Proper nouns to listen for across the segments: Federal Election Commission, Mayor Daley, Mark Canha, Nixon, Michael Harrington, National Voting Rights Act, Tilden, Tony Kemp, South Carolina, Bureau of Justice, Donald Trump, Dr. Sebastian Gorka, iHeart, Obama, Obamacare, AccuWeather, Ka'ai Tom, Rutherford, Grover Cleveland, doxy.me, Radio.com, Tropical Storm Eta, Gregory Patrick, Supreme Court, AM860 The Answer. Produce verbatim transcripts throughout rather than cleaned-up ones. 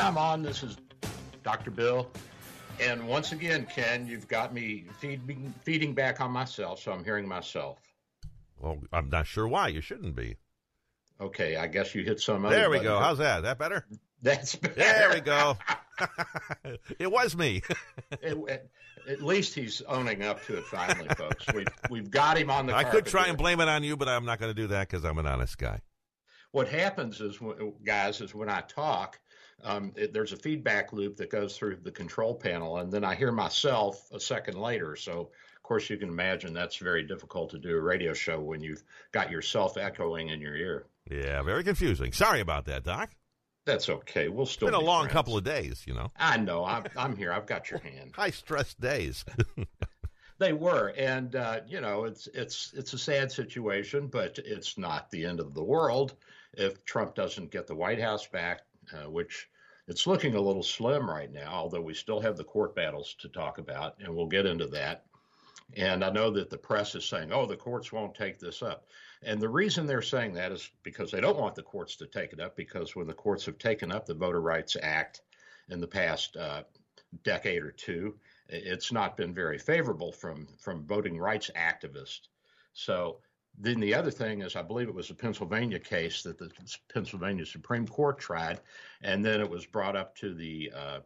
I'm on. This is Doctor Bill, and once again, Ken, you've got me feeding feeding back on myself, so I'm hearing myself. Well, I'm not sure why you shouldn't be. Okay, I guess you hit some other. There we button. Go. How's that? That better? That's better. There we go. It was me. it, at least he's owning up to it finally, folks. We've we've got him on the. I could try here. And blame it on you, but I'm not going to do that because I'm an honest guy. What happens is, guys, is when I talk. Um, it, there's a feedback loop that goes through the control panel, and then I hear myself a second later. So, of course, you can imagine that's very difficult to do a radio show when you've got yourself echoing in your ear. Yeah, very confusing. Sorry about that, Doc. That's okay. We'll still. It's been a long friends. Couple of days, you know. I know. I'm, I'm here. I've got your hand. High stress days. They were, and uh, you know, it's it's it's a sad situation, but it's not the end of the world if Trump doesn't get the White House back. Uh, which it's looking a little slim right now, although we still have the court battles to talk about, and we'll get into that. And I know that the press is saying, oh, the courts won't take this up. And the reason they're saying that is because they don't want the courts to take it up, because when the courts have taken up the Voter Rights Act in the past uh, decade or two, it's not been very favorable from, from voting rights activists. So then the other thing is, I believe it was a Pennsylvania case that the Pennsylvania Supreme Court tried, and then it was brought up to the uh,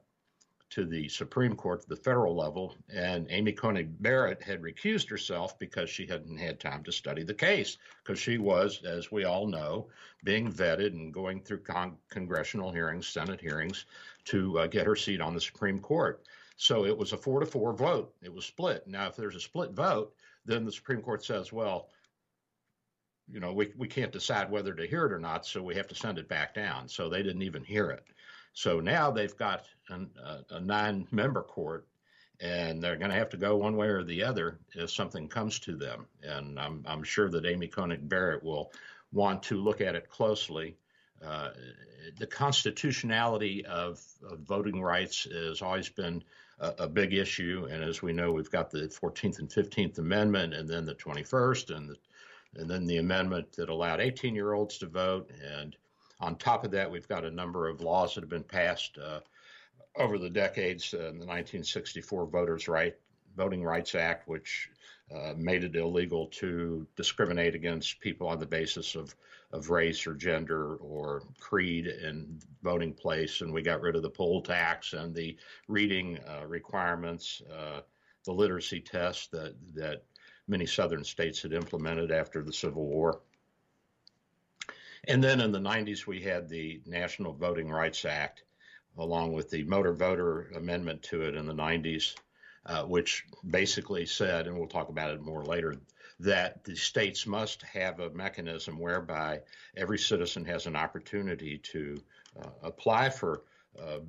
to the Supreme Court, the federal level, and Amy Coney Barrett had recused herself because she hadn't had time to study the case, because she was, as we all know, being vetted and going through con- congressional hearings, Senate hearings, to uh, get her seat on the Supreme Court. So it was a four to four vote. It was split. Now, if there's a split vote, then the Supreme Court says, well, you know, we we can't decide whether to hear it or not, so we have to send it back down. So they didn't even hear it. So now they've got an, uh, a nine-member court, and they're going to have to go one way or the other if something comes to them. And I'm I'm sure that Amy Coney Barrett will want to look at it closely. Uh, the constitutionality of, of voting rights has always been a, a big issue, and as we know, we've got the fourteenth and fifteenth Amendment, and then the twenty-first, and the And then the amendment that allowed eighteen-year-olds to vote. And on top of that, we've got a number of laws that have been passed uh, over the decades. Uh, the nineteen sixty-four Voters' Right, Voting Rights Act, which uh, made it illegal to discriminate against people on the basis of, of race or gender or creed in voting place. And we got rid of the poll tax and the reading uh, requirements, uh, the literacy test that that. Many southern states had implemented after the Civil War. And then in the nineties, we had the National Voting Rights Act, along with the Motor Voter Amendment to it in the nineties, uh, which basically said, and we'll talk about it more later, that the states must have a mechanism whereby every citizen has an opportunity to uh, apply for Uh,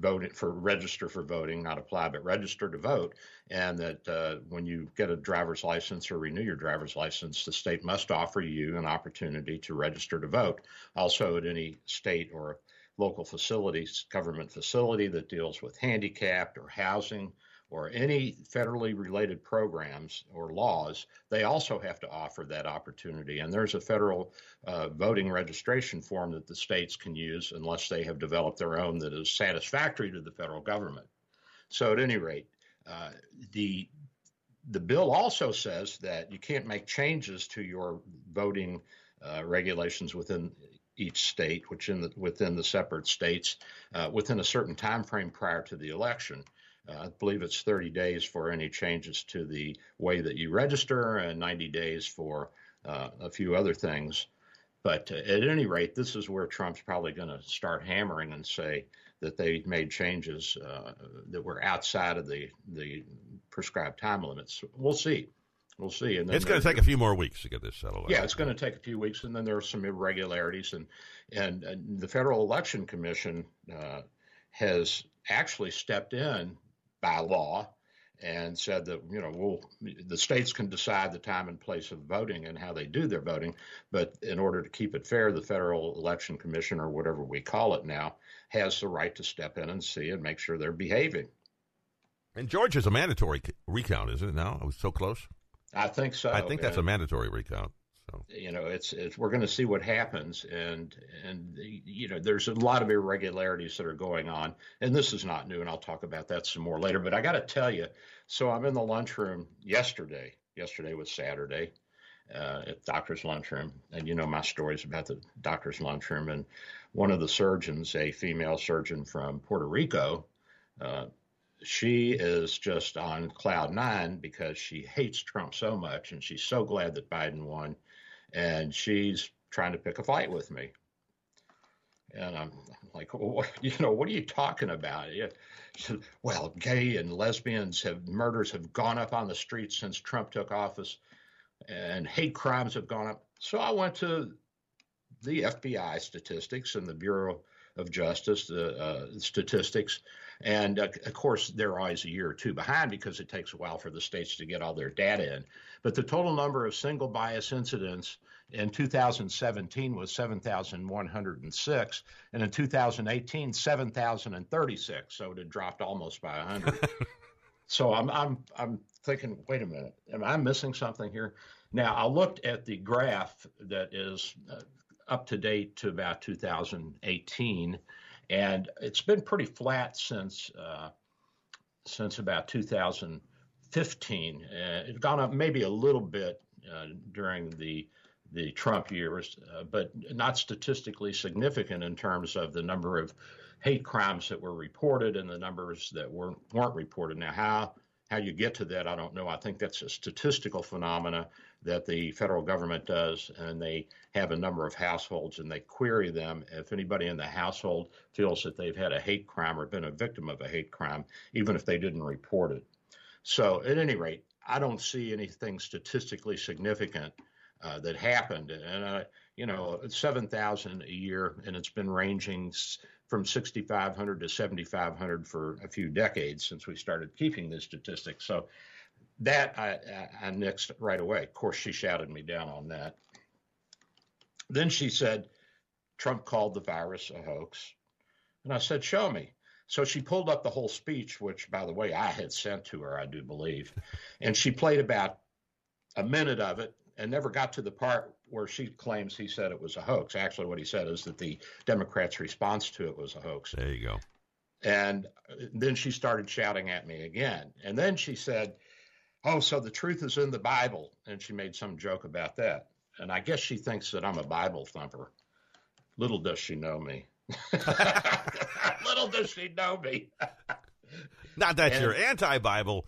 vote for register for voting, not apply, but register to vote. And that uh, when you get a driver's license or renew your driver's license, the state must offer you an opportunity to register to vote. Also, at any state or local facilities, government facility that deals with handicapped or housing or any federally related programs or laws, they also have to offer that opportunity. And there's a federal uh, voting registration form that the states can use unless they have developed their own that is satisfactory to the federal government. So at any rate, uh, the the bill also says that you can't make changes to your voting uh, regulations within each state, which in the, within the separate states, uh, within a certain time frame prior to the election. Uh, I believe it's thirty days for any changes to the way that you register and ninety days for uh, a few other things. But uh, at any rate, this is where Trump's probably going to start hammering and say that they made changes uh, that were outside of the, the prescribed time limits. We'll see. We'll see. And then it's going to take a few more weeks to get this settled. Yeah, it's going to take a few weeks, and then there are some irregularities. And, and, and the Federal Election Commission uh, has actually stepped in by law and said that, you know, we'll, the states can decide the time and place of voting and how they do their voting. But in order to keep it fair, the Federal Election Commission, or whatever we call it now, has the right to step in and see and make sure they're behaving. And Georgia's a mandatory recount, isn't it now? It was so close. I think so. I think that's and, a mandatory recount. So you know, it's, it's we're going to see what happens, and and you know, there's a lot of irregularities that are going on, and this is not new, and I'll talk about that some more later. But I got to tell you, so I'm in the lunchroom yesterday. Yesterday was Saturday, uh, at doctor's lunchroom, and you know my stories about the doctor's lunchroom. And one of the surgeons, a female surgeon from Puerto Rico, uh, she is just on cloud nine because she hates Trump so much, and she's so glad that Biden won, and she's trying to pick a fight with me. And I'm like, well, what, you know, what are you talking about? She said, well, gay and lesbians have murders have gone up on the streets since Trump took office, and hate crimes have gone up. So I went to the F B I statistics and the Bureau of Justice, the uh, statistics. And, uh, of course, they're always a year or two behind because it takes a while for the states to get all their data in. But the total number of single bias incidents in two thousand seventeen was seven thousand one hundred six, and in two thousand eighteen, seven thousand thirty-six. So it had dropped almost by one hundred. So I'm, I'm, I'm thinking, wait a minute, am I missing something here? Now, I looked at the graph that is uh, up to date to about two thousand eighteen. And it's been pretty flat since uh, since about two thousand fifteen. Uh, it's gone up maybe a little bit uh, during the the Trump years, uh, but not statistically significant in terms of the number of hate crimes that were reported and the numbers that were, weren't reported. Now, how how you get to that, I don't know. I think that's a statistical phenomena that the federal government does, and they have a number of households, and they query them. If anybody in the household feels that they've had a hate crime or been a victim of a hate crime, even if they didn't report it. So at any rate, I don't see anything statistically significant uh, that happened. And, uh, you know, seven thousand a year, and it's been ranging from six thousand five hundred to seven thousand five hundred for a few decades since we started keeping this statistic. So that I, I, I nixed right away. Of course, she shouted me down on that. Then she said, Trump called the virus a hoax. And I said, show me. So she pulled up the whole speech, which, by the way, I had sent to her, I do believe. And she played about a minute of it and never got to the part where she claims he said it was a hoax. Actually, what he said is that the Democrats' response to it was a hoax. There you go. And then she started shouting at me again. And then she said, oh, so the truth is in the Bible. And she made some joke about that. And I guess she thinks that I'm a Bible thumper. Little does she know me. Little does she know me. Not that and, you're anti-Bible.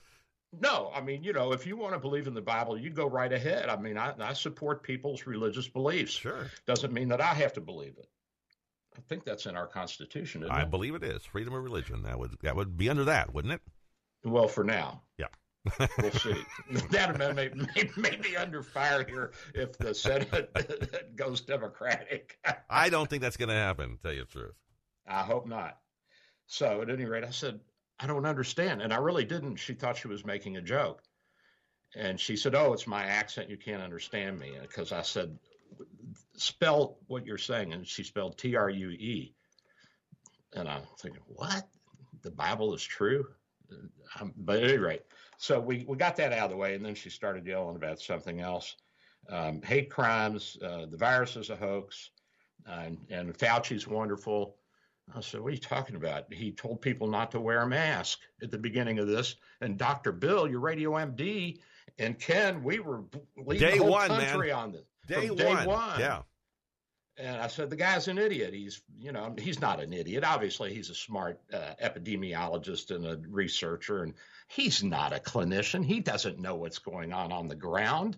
No, I mean, you know, if you want to believe in the Bible, you go right ahead. I mean, I, I support people's religious beliefs. Sure. Doesn't mean that I have to believe it. I think that's in our Constitution, isn't I it? I believe it is. Freedom of religion. That would, that would be under that, wouldn't it? Well, for now. Yeah. We'll see. That amendment may, may, may be under fire here if the Senate goes Democratic. I don't think that's going to happen, to tell you the truth. I hope not. So at any rate, I said, I don't understand. And I really didn't. She thought she was making a joke. And she said, oh, it's my accent. You can't understand me. Because I said, spell what you're saying. And she spelled T R U E. And I'm thinking, what? The Bible is true? I'm, but at any rate. So we, we got that out of the way, and then she started yelling about something else. Um, hate crimes, uh, the virus is a hoax, uh, and, and Fauci's wonderful. I said, what are you talking about? He told people not to wear a mask at the beginning of this. And Doctor Bill, your radio M D, and Ken, we were leading day the whole one, country man. on this. Day From one. Day one. Yeah. And I said, the guy's an idiot. He's, you know, he's not an idiot. Obviously, he's a smart uh, epidemiologist and a researcher, and he's not a clinician. He doesn't know what's going on on the ground.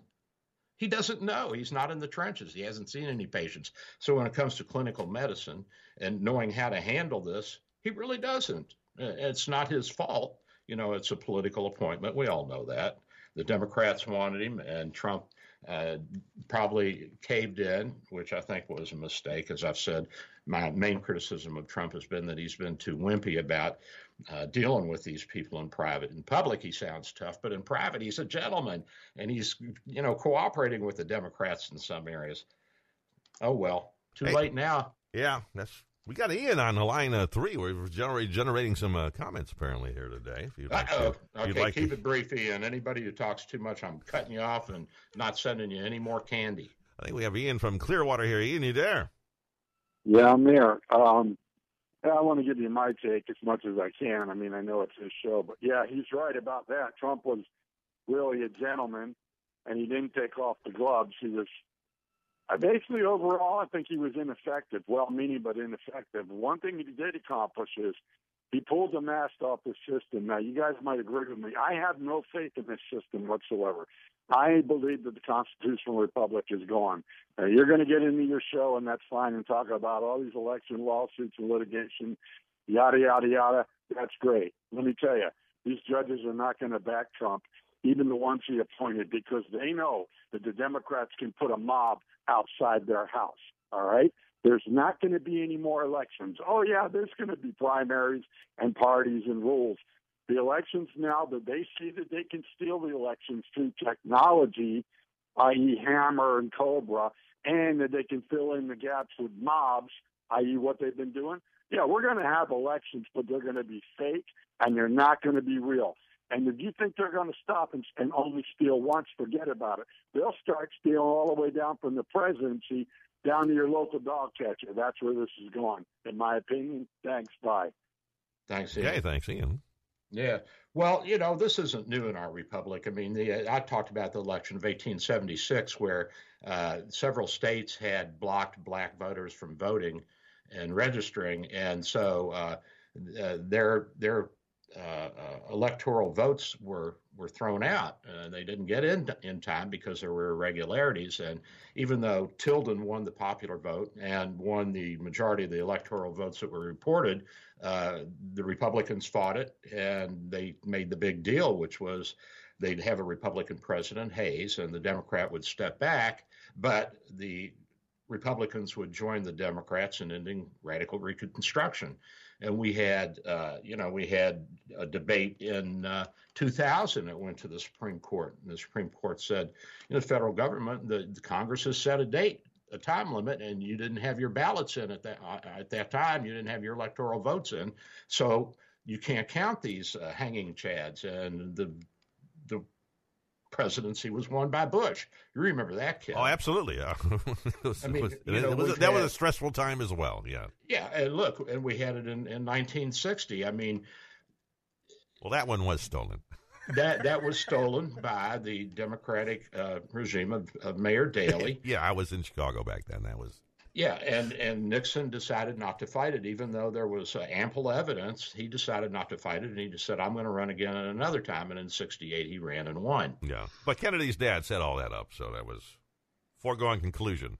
He doesn't know. He's not in the trenches. He hasn't seen any patients. So when it comes to clinical medicine and knowing how to handle this, he really doesn't. It's not his fault. You know, it's a political appointment. We all know that. The Democrats wanted him, and Trump uh, probably caved in, which I think was a mistake. As I've said, my main criticism of Trump has been that he's been too wimpy about uh, dealing with these people in private. In public, he sounds tough, but in private, he's a gentleman, and he's, you know, cooperating with the Democrats in some areas. Oh, well, too hey, late now. Yeah, that's. We got Ian on the line uh, three. We're genera- generating some uh, comments apparently here today. If you'd like to, if okay, you'd like keep to... it brief, Ian. Anybody who talks too much, I'm cutting you off and not sending you any more candy. I think we have Ian from Clearwater here. Ian, you there? Yeah, I'm there. Um, I want to give you my take as much as I can. I mean, I know it's his show, but yeah, he's right about that. Trump was really a gentleman, and he didn't take off the gloves. He was Basically, overall, I think he was ineffective, well-meaning but ineffective. One thing he did accomplish is he pulled the mask off the system. Now, you guys might agree with me. I have no faith in this system whatsoever. I believe that the constitutional republic is gone. Now, you're going to get into your show, and that's fine, and talk about all these election lawsuits and litigation, yada, yada, yada. That's great. Let me tell you, these judges are not going to back Trump, even the ones he appointed, because they know that the Democrats can put a mob outside their house, all right? There's not going to be any more elections. Oh, yeah, there's going to be primaries and parties and rules. The elections now, that they see that they can steal the elections through technology, that is Hammer and Cobra, and that they can fill in the gaps with mobs, that is what they've been doing. Yeah, we're going to have elections, but they're going to be fake, and they're not going to be real. And if you think they're going to stop and, and only steal once, forget about it. They'll start stealing all the way down from the presidency down to your local dog catcher. That's where this is going, in my opinion. Thanks. Bye. Thanks, Ian. Okay, thanks, Ian. Yeah. Well, you know, this isn't new in our republic. I mean, the, I talked about the election of eighteen seventy-six, where uh, several states had blocked black voters from voting and registering. And so uh, uh, their their Uh, uh, electoral votes were, were thrown out. Uh, they didn't get in in time because there were irregularities. And even though Tilden won the popular vote and won the majority of the electoral votes that were reported, uh, the Republicans fought it, and they made the big deal, which was they'd have a Republican president, Hayes, and the Democrat would step back, but the Republicans would join the Democrats in ending radical Reconstruction. And we had, uh, you know, we had a debate in uh, two thousand. It went to the Supreme Court. And the Supreme Court said, you know, the federal government, the, the Congress has set a date, a time limit, and you didn't have your ballots in at that, uh, at that time. You didn't have your electoral votes in. So you can't count these uh, hanging chads. And the the presidency was won by Bush. You remember that, Ken? Oh, absolutely. Yeah. was, I mean, was, you know, it was, that had, was a stressful time as well. Yeah. Yeah, and look, and we had it in, in nineteen sixty. I mean, well, that one was stolen. that that was stolen by the Democratic uh, regime of, of Mayor Daley. Yeah, I was in Chicago back then. That was. Yeah, and, and Nixon decided not to fight it, even though there was uh, ample evidence. He decided not to fight it, and he just said, I'm going to run again at another time. And in sixty-eight, he ran and won. Yeah, but Kennedy's dad set all that up, so that was foregone conclusion.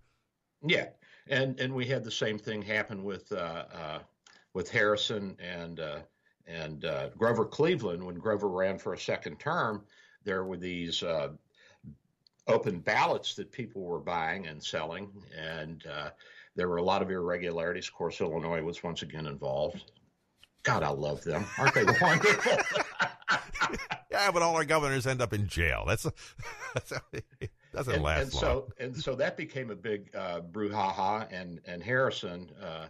Yeah, and and we had the same thing happen with uh, uh, with Harrison and uh, and uh, Grover Cleveland. When Grover ran for a second term, there were these uh, – open ballots that people were buying and selling, and uh, there were a lot of irregularities. Of course, Illinois was once again involved. God, I love them. Aren't they wonderful? Yeah, but all our governors end up in jail. That's, that's it doesn't and, last and long. So, and so that became a big uh, brouhaha, and, and Harrison, uh,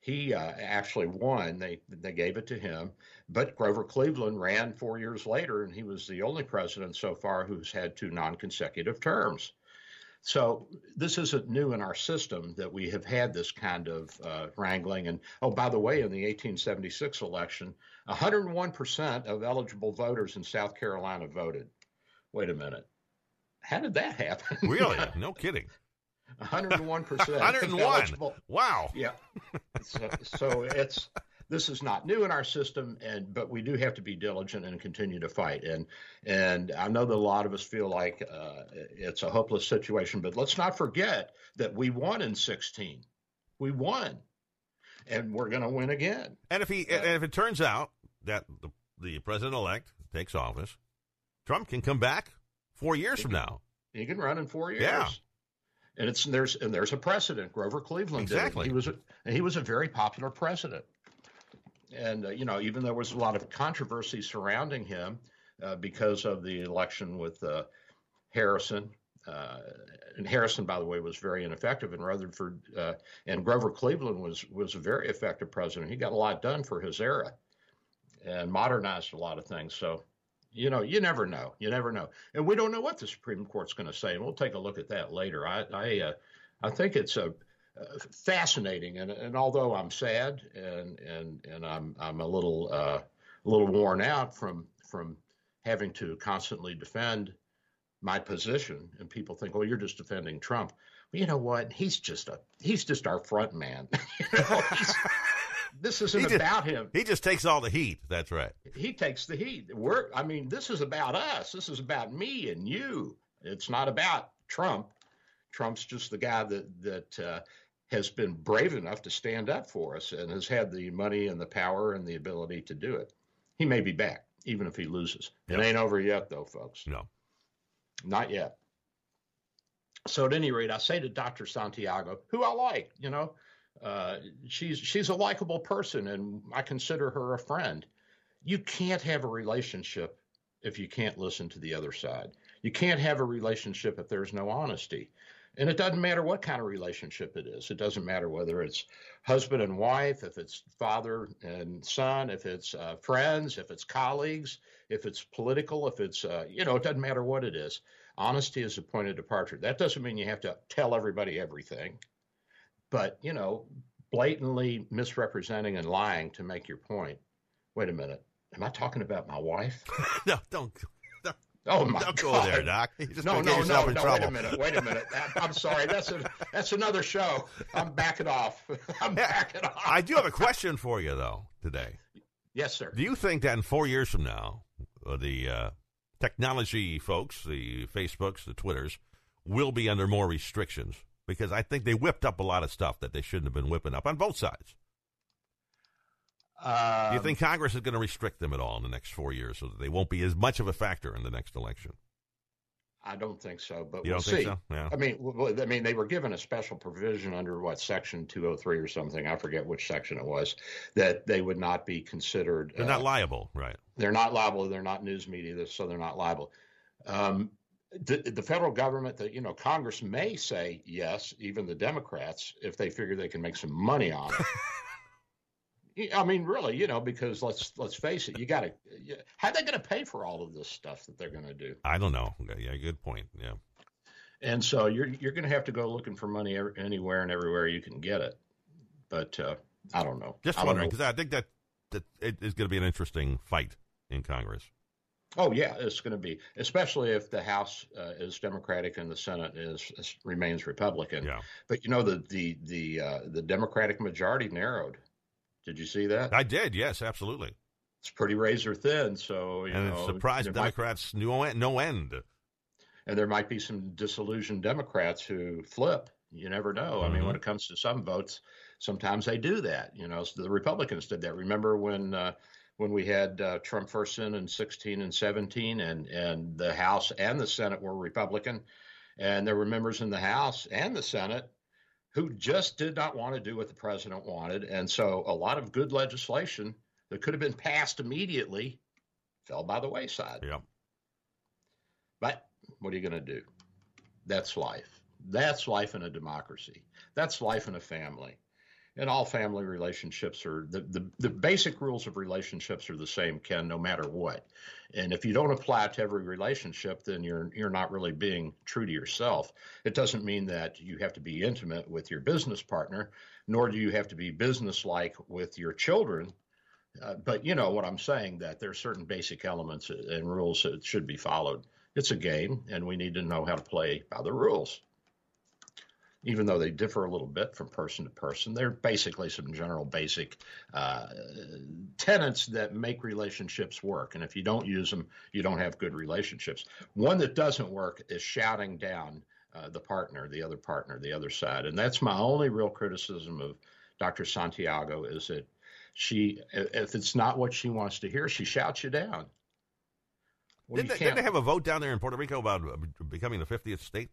he uh, actually won. They, they gave it to him. But Grover Cleveland ran four years later, and he was the only president so far who's had two non-consecutive terms. So this isn't new in our system that we have had this kind of uh, wrangling. And, oh, by the way, in the eighteen seventy-six election, one hundred one percent of eligible voters in South Carolina voted. Wait a minute. How did that happen? Really? No kidding. one hundred one percent. one hundred one. Eligible. Wow. Yeah. So, so it's... this is not new in our system, and but we do have to be diligent and continue to fight. And and I know that a lot of us feel like uh, it's a hopeless situation, but let's not forget that we won in sixteen. We won, and we're going to win again. And if he uh, and if it turns out that the, the president-elect takes office, Trump can come back four years from now. He can run in four years. Yeah. And it's and there's and there's a precedent. Grover Cleveland exactly. did. He was a, and he was a very popular president. And uh, you know, even though there was a lot of controversy surrounding him uh, because of the election with uh, Harrison. Uh, and Harrison, by the way, was very ineffective in Rutherford. Uh, and Grover Cleveland was was a very effective president. He got a lot done for his era, and modernized a lot of things. So. You know, you never know. You never know. And we don't know what the Supreme Court's going to say, and we'll take a look at that later. I I, uh, I think it's a, uh, fascinating, and, and although I'm sad and and, and I'm I'm a little uh, a little worn out from from having to constantly defend my position, and people think, well, you're just defending Trump. Well, you know what? He's just a he's just our front man. You know, he's, This isn't just, about him. He just takes all the heat. That's right. He takes the heat. We're, I mean, this is about us. This is about me and you. It's not about Trump. Trump's just the guy that that uh, has been brave enough to stand up for us and has had the money and the power and the ability to do it. He may be back, even if he loses. Yep. It ain't over yet, though, folks. No. Not yet. So at any rate, I say to Doctor Santiago, who I like, you know, Uh, she's she's a likable person, and I consider her a friend. You can't have a relationship if you can't listen to the other side. You can't have a relationship if there's no honesty. And it doesn't matter what kind of relationship it is. It doesn't matter whether it's husband and wife, if it's father and son, if it's uh, friends, if it's colleagues, if it's political, if it's, uh, you know, it doesn't matter what it is. Honesty is the point of departure. That doesn't mean you have to tell everybody everything. But, you know, blatantly misrepresenting and lying to make your point. Wait a minute. Am I talking about my wife? No, don't. don't oh, my don't God. Don't go there, Doc. No, no, no, no. Trouble. Wait a minute. Wait a minute. I, I'm sorry. That's a, that's another show. I'm backing off. I'm backing off. I do have a question for you, though, today. Yes, sir. Do you think that in four years from now, the uh, technology folks, the Facebooks, the Twitters, will be under more restrictions? Because I think they whipped up a lot of stuff that they shouldn't have been whipping up on both sides. Um, Do you think Congress is going to restrict them at all in the next four years so that they won't be as much of a factor in the next election? I don't think so, but you we'll don't see. Think so? Yeah. I mean, I mean, they were given a special provision under, what, Section two oh three or something. I forget which section it was, that they would not be considered. They're uh, not liable, right? They're not liable. They're not news media, so they're not liable. Um The, the federal government, the, you know, Congress may say yes, even the Democrats, if they figure they can make some money on it. I mean, really, you know, because let's let's face it, you got to. How are they going to pay for all of this stuff that they're going to do? I don't know. Yeah, good point. Yeah. And so you're you're going to have to go looking for money anywhere and everywhere you can get it. But uh, I don't know. Just wondering, because I think that, that it is going to be an interesting fight in Congress. Oh, yeah, it's going to be, especially if the House uh, is Democratic and the Senate is, is remains Republican. Yeah. But, you know, the the the, uh, the Democratic majority narrowed. Did you see that? I did. Yes, absolutely. It's pretty razor thin. So, you and know, it surprised Democrats might, no, end, no end. And there might be some disillusioned Democrats who flip. You never know. Mm-hmm. I mean, when it comes to some votes, sometimes they do that. You know, so the Republicans did that. Remember when uh, when we had uh, Trump first in in sixteen and seventeen, and, and the House and the Senate were Republican, and there were members in the House and the Senate who just did not want to do what the president wanted. And so a lot of good legislation that could have been passed immediately fell by the wayside. Yeah. But what are you going to do? That's life. That's life in a democracy. That's life in a family. And all family relationships are the, the, the basic rules of relationships are the same, Ken, no matter what. And if you don't apply it to every relationship, then you're you're not really being true to yourself. It doesn't mean that you have to be intimate with your business partner, nor do you have to be businesslike with your children. Uh, but you know what I'm saying, that there are certain basic elements and rules that should be followed. It's a game, and we need to know how to play by the rules. even though they differ a little bit from person to person. They're basically some general basic uh, tenets that make relationships work. And if you don't use them, you don't have good relationships. One that doesn't work is shouting down uh, the partner, the other partner, the other side. And that's my only real criticism of Doctor Santiago, is that she, if it's not what she wants to hear, she shouts you down. Well, did, they, did they have a vote down there in Puerto Rico about becoming the fiftieth state?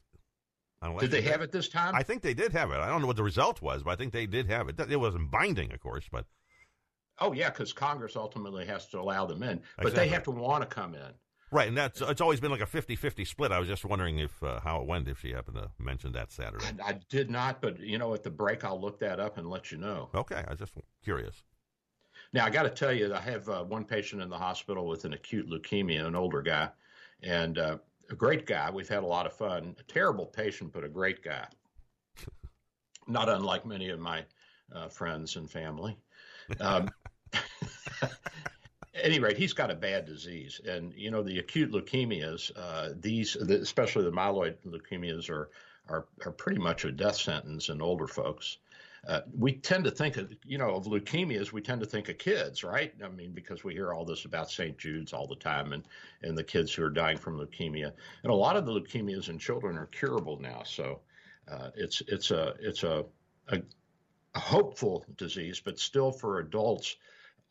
Did they have it this time? I think they did have it. I don't know what the result was, but I think they did have it. It wasn't binding, of course, but. Oh, yeah, because Congress ultimately has to allow them in, but exactly. They have to want to come in. Right, and that's it's always been like a fifty-fifty split. I was just wondering if uh, how it went, if she happened to mention that Saturday. I, I did not, but, you know, at the break, I'll look that up and let you know. Okay, I was just curious. Now, I got to tell you, I have uh, one patient in the hospital with an acute leukemia, an older guy, and uh, a great guy. We've had a lot of fun. A terrible patient, but a great guy. Not unlike many of my uh, friends and family. Um, At any rate, he's got a bad disease. And, you know, the acute leukemias, uh, these, the, especially the myeloid leukemias, are, are, are pretty much a death sentence in older folks. Uh, we tend to think of, you know, of leukemias, we tend to think of kids, right? I mean, because we hear all this about Saint Jude's all the time and, and the kids who are dying from leukemia. And a lot of the leukemias in children are curable now. So uh, it's it's a it's a, a, a hopeful disease, but still for adults,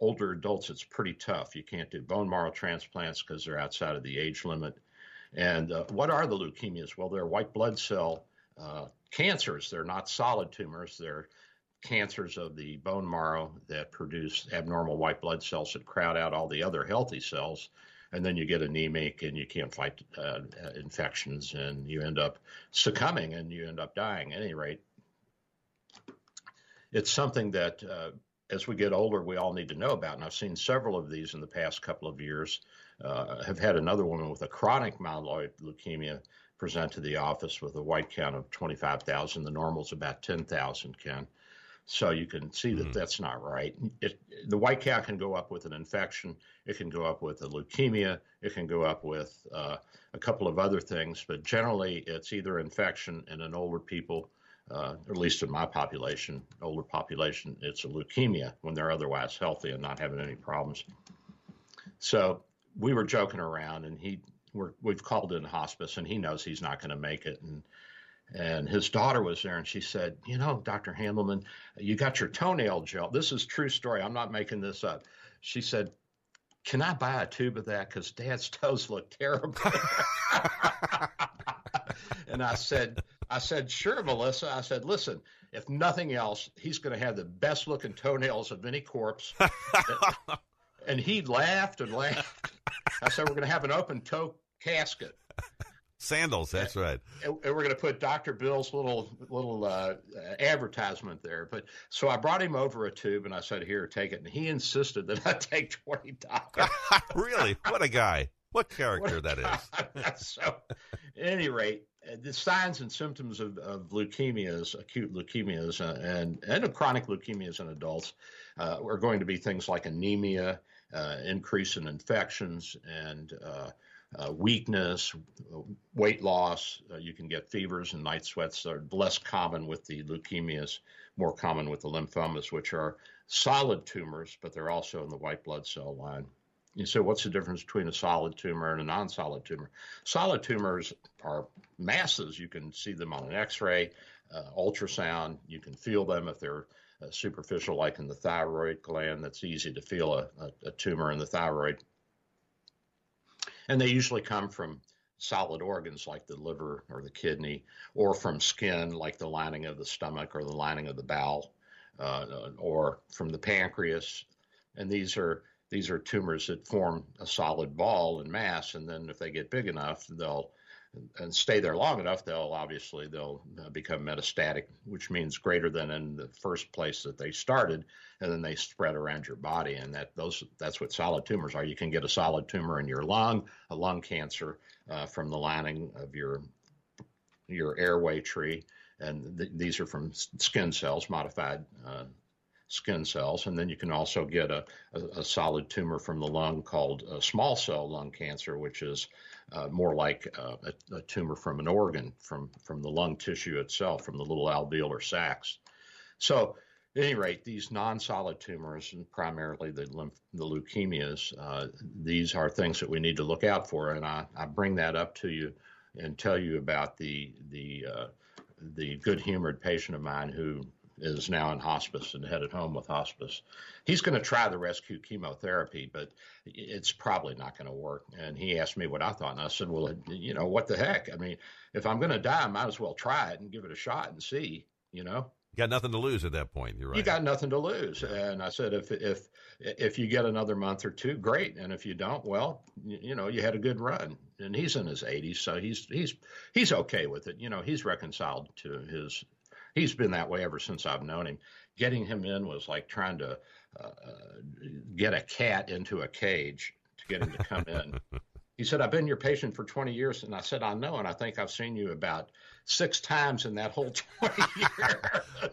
older adults, it's pretty tough. You can't do bone marrow transplants because they're outside of the age limit. And uh, what are the leukemias? Well, they're white blood cell uh, cancers. They're not solid tumors. They're cancers of the bone marrow that produce abnormal white blood cells that crowd out all the other healthy cells, and then you get anemic and you can't fight uh, infections, and you end up succumbing and you end up dying. At any rate, it's something that uh, as we get older, we all need to know about, and I've seen several of these in the past couple of years. Uh, I've had another woman with a chronic myeloid leukemia present to the office with a white count of twenty-five thousand. The normal's about ten thousand, Ken. So you can see that mm-hmm. that's not right. It, the white count can go up with an infection. It can go up with a leukemia. It can go up with uh, a couple of other things. But generally, it's either infection, and in older people, uh, or at least in my population, older population, it's a leukemia when they're otherwise healthy and not having any problems. So we were joking around, and he we're, we've called in hospice, and he knows he's not going to make it, and And his daughter was there, and she said, you know, Doctor Handelman, you got your toenail gel. This is true story. I'm not making this up. She said, can I buy a tube of that? Because Dad's toes look terrible. And I said, I said, sure, Melissa. I said, listen, if nothing else, he's going to have the best looking toenails of any corpse. And he laughed and laughed. I said, we're going to have an open toe casket. Sandals, that's right. And we're going to put Doctor Bill's little little uh, advertisement there. But so I brought him over a tube, and I said, here, take it. And he insisted that I take twenty dollars. Really? What a guy. What character what that guy. Is. So at any rate, the signs and symptoms of, of leukemias, acute leukemias, uh, and, and of chronic leukemias in adults uh, are going to be things like anemia, uh, increase in infections, and uh Uh, weakness, weight loss. Uh, you can get fevers and night sweats. They're less common with the leukemias, more common with the lymphomas, which are solid tumors, but they're also in the white blood cell line. You say, what's the difference between a solid tumor and a non-solid tumor? Solid tumors are masses. You can see them on an X-ray, uh, ultrasound. You can feel them if they're uh, superficial, like in the thyroid gland. That's easy to feel a, a, a tumor in the thyroid. And they usually come from solid organs like the liver or the kidney, or from skin like the lining of the stomach or the lining of the bowel, uh, or from the pancreas. And these are these are tumors that form a solid ball and mass. And then if they get big enough, they'll and stay there long enough, they'll obviously they'll become metastatic, which means greater than in the first place that they started, and then they spread around your body. And that those that's what solid tumors are. You can get a solid tumor in your lung, a lung cancer uh, from the lining of your your airway tree, and th- these are from skin cells, modified uh, skin cells. And then you can also get a, a, a solid tumor from the lung called uh, small cell lung cancer, which is uh, more like uh, a, a tumor from an organ, from, from the lung tissue itself, from the little alveolar sacs. So at any rate, these non-solid tumors, and primarily the, lymph, the leukemias, uh, these are things that we need to look out for. And I, I bring that up to you and tell you about the the uh, the good-humored patient of mine who is now in hospice and headed home with hospice. He's going to try the rescue chemotherapy, but it's probably not going to work. And he asked me what I thought, and I said, well, you know, what the heck? I mean, if I'm going to die, I might as well try it and give it a shot and see, you know. You got nothing to lose at that point. You're right. You got nothing to lose. And I said, if if if you get another month or two, great. And if you don't, well, you, you know, you had a good run. And he's in his eighties, so he's he's he's okay with it. You know, he's reconciled to his. He's been that way ever since I've known him. Getting him in was like trying to uh, get a cat into a cage to get him to come in. He said, I've been your patient for twenty years. And I said, I know. And I think I've seen you about six times in that whole twenty years.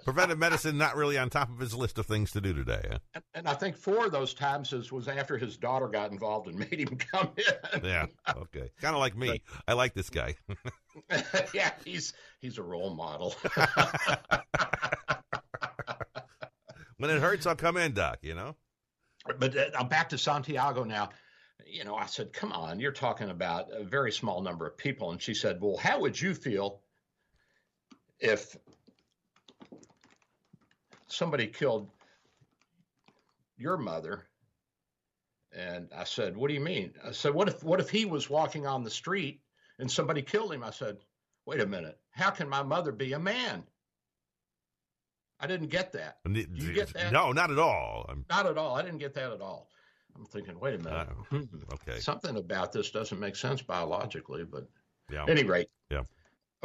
Preventive medicine, not really on top of his list of things to do today. Huh? And, and I think four of those times is, was after his daughter got involved and made him come in. Yeah. Okay. Kind of like me. But, I like this guy. Yeah. He's, he's a role model. When it hurts, I'll come in, Doc, you know? But uh, I'm back to Santiago now. You know, I said, come on, you're talking about a very small number of people. And she said, well, how would you feel if somebody killed your mother? And I said, what do you mean? I said, what if, what if he was walking on the street and somebody killed him? I said, wait a minute, how can my mother be a man? I didn't get that. Do you get that? No, not at all. I'm... Not at all. I didn't get that at all. I'm thinking, wait a minute, uh, okay. Something about this doesn't make sense biologically, but yeah. At any rate. Yeah.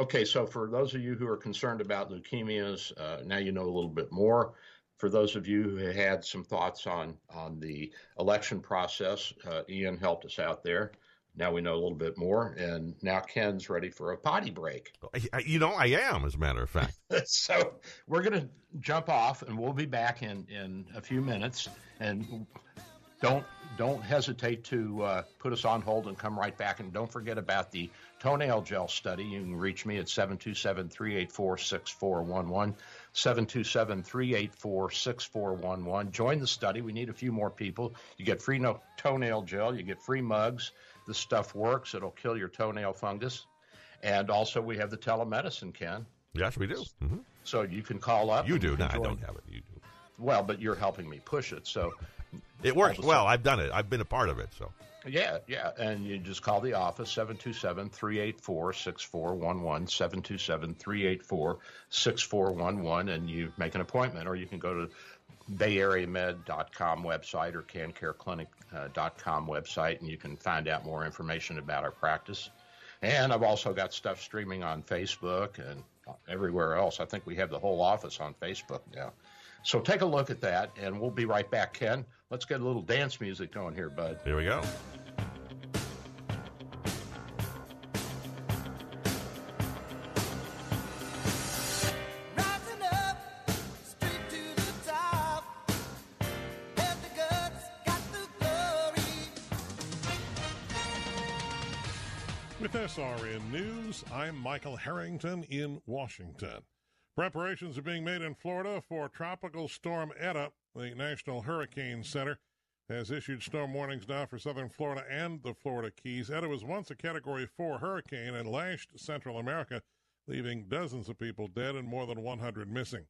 Okay, so for those of you who are concerned about leukemias, uh, now you know a little bit more. For those of you who had some thoughts on, on the election process, uh, Ian helped us out there. Now we know a little bit more, and now Ken's ready for a potty break. You know, I am, as a matter of fact. So we're going to jump off, and we'll be back in, in a few minutes, and... Don't don't hesitate to uh, put us on hold and come right back. And don't forget about the toenail gel study. You can reach me at seven two seven, three eight four, six four one one, seven two seven, three eight four, six four one one. Join the study. We need a few more people. You get free no- toenail gel. You get free mugs. This stuff works. It'll kill your toenail fungus. And also we have the telemedicine, Ken. Yes, we do. Mm-hmm. So you can call up. You do. No, I don't have it. You do. Well, but you're helping me push it, so... It works well. I've done it. I've been a part of it. So yeah, yeah. And you just call the office, seven two seven, three eight four, six four one one, seven two seven, three eight four, six four one one, and you make an appointment. Or you can go to bay area med dot com website or can care clinic dot com website, and you can find out more information about our practice. And I've also got stuff streaming on Facebook and everywhere else. I think we have the whole office on Facebook now. So take a look at that, and we'll be right back, Ken. Let's get a little dance music going here, bud. Here we go. With S R N News, I'm Michael Harrington in Washington. Preparations are being made in Florida for Tropical Storm Eta. The National Hurricane Center has issued storm warnings now for southern Florida and the Florida Keys. Eta was once a Category four hurricane and lashed Central America, leaving dozens of people dead and more than one hundred missing.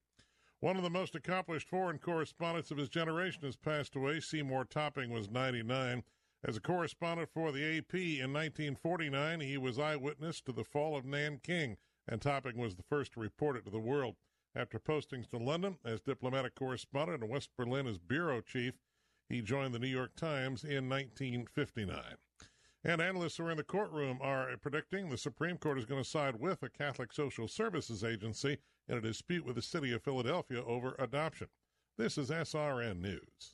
One of the most accomplished foreign correspondents of his generation has passed away. Seymour Topping was ninety-nine. As a correspondent for the A P in nineteen forty-nine, he was eyewitness to the fall of Nanking, and Topping was the first to report it to the world. After postings to London as diplomatic correspondent and West Berlin as bureau chief, he joined the New York Times in nineteen fifty-nine. And analysts who are in the courtroom are predicting the Supreme Court is going to side with a Catholic social services agency in a dispute with the city of Philadelphia over adoption. This is S R N News.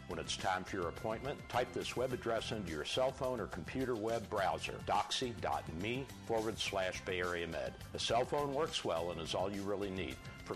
When it's time for your appointment, type this web address into your cell phone or computer web browser, doxy.me forward slash Bay Area Med. A cell phone works well and is all you really need. For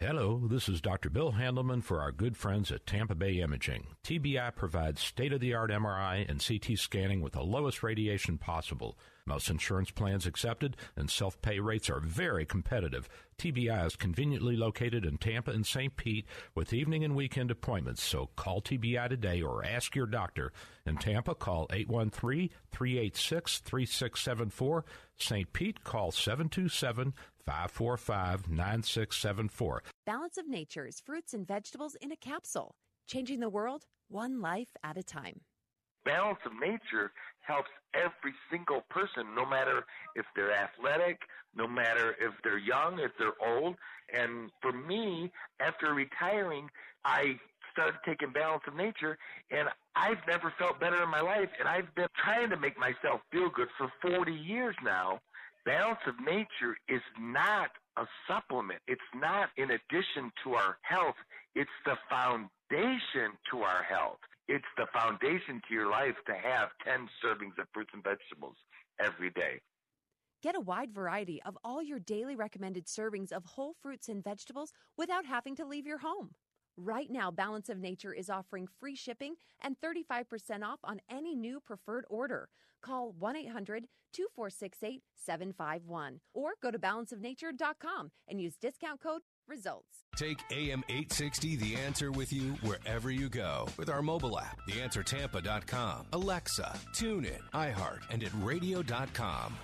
Hello, this is Doctor Bill Handelman for our good friends at Tampa Bay Imaging. T B I provides state-of-the-art M R I and C T scanning with the lowest radiation possible. Most insurance plans accepted, and self-pay rates are very competitive. T B I is conveniently located in Tampa and Saint Pete with evening and weekend appointments, so call T B I today or ask your doctor. In Tampa, call eight one three, three eight six, three six seven four. Saint Pete, call seven two seven, five four five, nine six seven four. Balance of Nature's fruits and vegetables in a capsule, changing the world one life at a time. Balance of Nature helps every single person, no matter if they're athletic, no matter if they're young, if they're old. And for me, after retiring, I started taking Balance of Nature, and I've never felt better in my life. And I've been trying to make myself feel good for forty years now. Balance of Nature is not a supplement. It's not in addition to our health. It's the foundation to our health. It's the foundation to your life to have ten servings of fruits and vegetables every day. Get a wide variety of all your daily recommended servings of whole fruits and vegetables without having to leave your home. Right now, Balance of Nature is offering free shipping and thirty-five percent off on any new preferred order. Call one eight hundred, two four six eight, seven five one or go to balance of nature dot com and use discount code results. Take A M eight sixty The Answer with you wherever you go with our mobile app, the answer tampa dot com, Alexa, tune in, iHeart, and at radio dot com.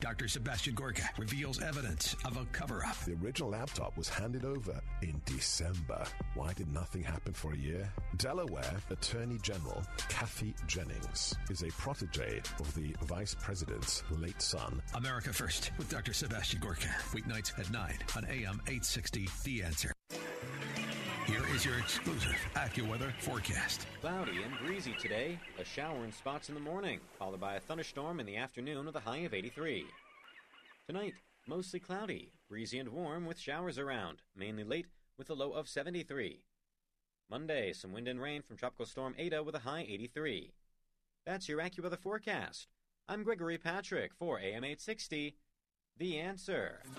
Doctor Sebastian Gorka reveals evidence of a cover-up. The original laptop was handed over in December. Why did nothing happen for a year? Delaware Attorney General Kathy Jennings is a protege of the Vice President's late son. America First with Doctor Sebastian Gorka. Weeknights at nine on A M eight sixty The Answer. Here is your exclusive AccuWeather forecast. Cloudy and breezy today, a shower in spots in the morning, followed by a thunderstorm in the afternoon with a high of eighty-three. Tonight, mostly cloudy, breezy and warm with showers around, mainly late with a low of seventy-three. Monday, some wind and rain from Tropical Storm Eta with a high eighty-three. That's your AccuWeather forecast. I'm Gregory Patrick for A M eight sixty, The Answer. And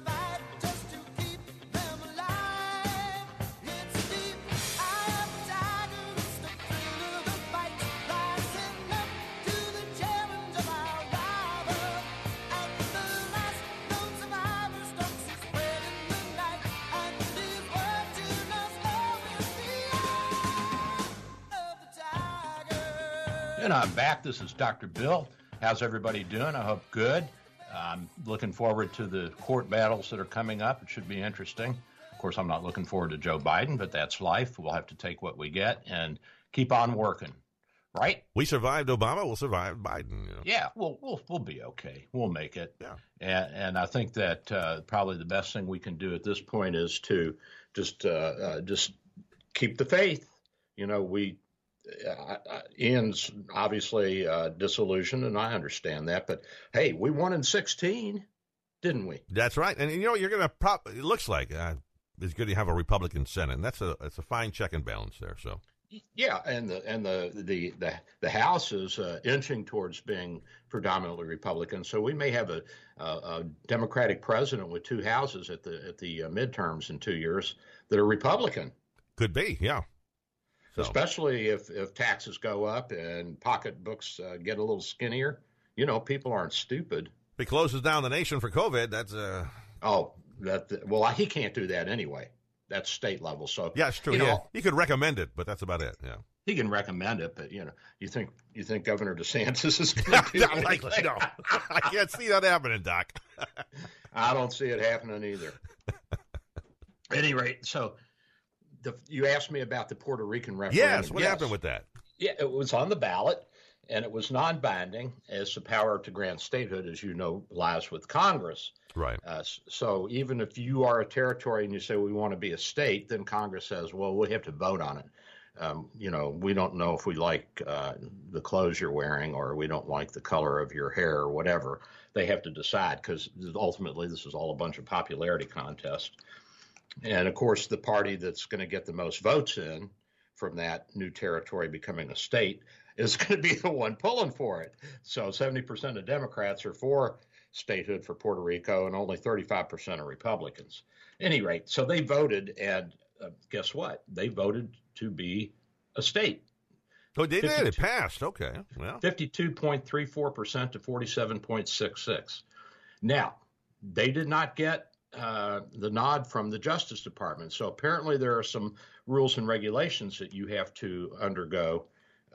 I'm back. This is Doctor Bill. How's everybody doing? I hope good. I'm looking forward to the court battles that are coming up. It should be interesting. Of course, I'm not looking forward to Joe Biden, but that's life. We'll have to take what we get and keep on working, right? We survived Obama. We'll survive Biden. You know? Yeah, we'll, we'll we'll be okay. We'll make it. Yeah. And, and I think that uh, probably the best thing we can do at this point is to just uh, uh, just keep the faith. You know, we. Uh, Ian's obviously uh, disillusioned, and I understand that. But, hey, we won in sixteen. didn't we? That's right. And, you know, you're going to prop. It looks like uh, it's good to have a Republican Senate. And that's a it's a fine check and balance there. So. Yeah, and the and the the the, the House is uh, inching towards being predominantly Republican. So we may have a, a, a Democratic president with two houses at the at the uh, midterms in two years that are Republican. Could be, yeah. So. Especially if, if taxes go up and pocketbooks uh, get a little skinnier. You know, people aren't stupid. If he closes down the nation for COVID, that's a uh... oh that well he can't do that anyway. That's state level. So yeah, it's true. You know, yeah. He could recommend it, but that's about it. Yeah, he can recommend it, but you know, you think you think Governor DeSantis is going to do that? Likely, no, I can't see that happening, Doc. I don't see it happening either. At any rate, so the, you asked me about the Puerto Rican referendum. Yes, what yes. happened with that? Yeah, it was on the ballot, and it was non-binding, as the power to grant statehood, as you know, lies with Congress. Right. Uh, so even if you are a territory and you say we want to be a state, then Congress says, well, we have to vote on it. Um, you know, we don't know if we like uh, the clothes you're wearing, or we don't like the color of your hair, or whatever. They have to decide, because ultimately this is all a bunch of popularity contests. And, of course, the party that's going to get the most votes in from that new territory becoming a state is going to be the one pulling for it. So seventy percent of Democrats are for statehood for Puerto Rico, and only thirty-five percent are Republicans. At any rate, so they voted, and uh, guess what? They voted to be a state. Oh, they did? It passed. Okay. Well, fifty-two point three four percent to forty-seven point six six. Now, they did not get uh, the nod from the Justice Department, so apparently there are some rules and regulations that you have to undergo,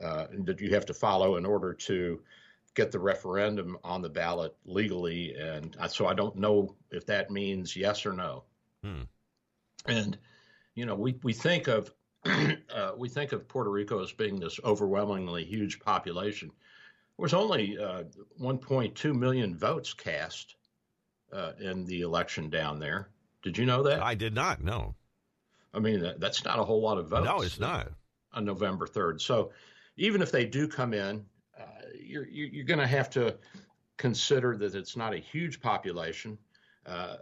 uh, that you have to follow in order to get the referendum on the ballot legally, and so I don't know if that means yes or no. Hmm. And you know, we we think of uh, we think of Puerto Rico as being this overwhelmingly huge population. There was only uh, one point two million votes cast uh, in the election down there. Did you know that? I did not. No. I mean, that, that's not a whole lot of votes. No, it's not. On November third. So even if they do come in, Uh, you're you're going to have to consider that it's not a huge population, uh,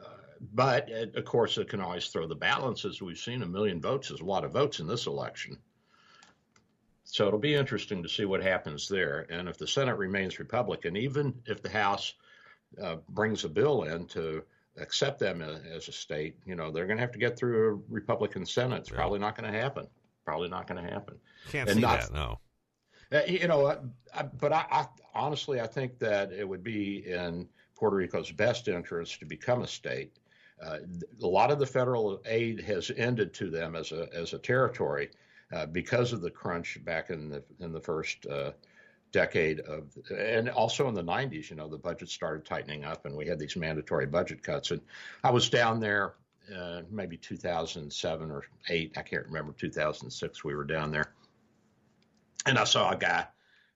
but it, of course it can always throw the balance. As we've seen, a million votes is a lot of votes in this election. So it'll be interesting to see what happens there. And if the Senate remains Republican, even if the House uh, brings a bill in to accept them as a state, you know, they're going to have to get through a Republican Senate. It's yeah. probably not going to happen. Probably not going to happen. Can't and see not, that, no. Uh, you know, I, I, but I, I honestly, I think that it would be in Puerto Rico's best interest to become a state. Uh, th- a lot of the federal aid has ended to them as a as a territory uh, because of the crunch back in the in the first uh, decade of, and also in the nineties. You know, the budget started tightening up, and we had these mandatory budget cuts. And I was down there, uh, maybe two thousand seven or eight. I can't remember. two thousand six, we were down there. And I saw a guy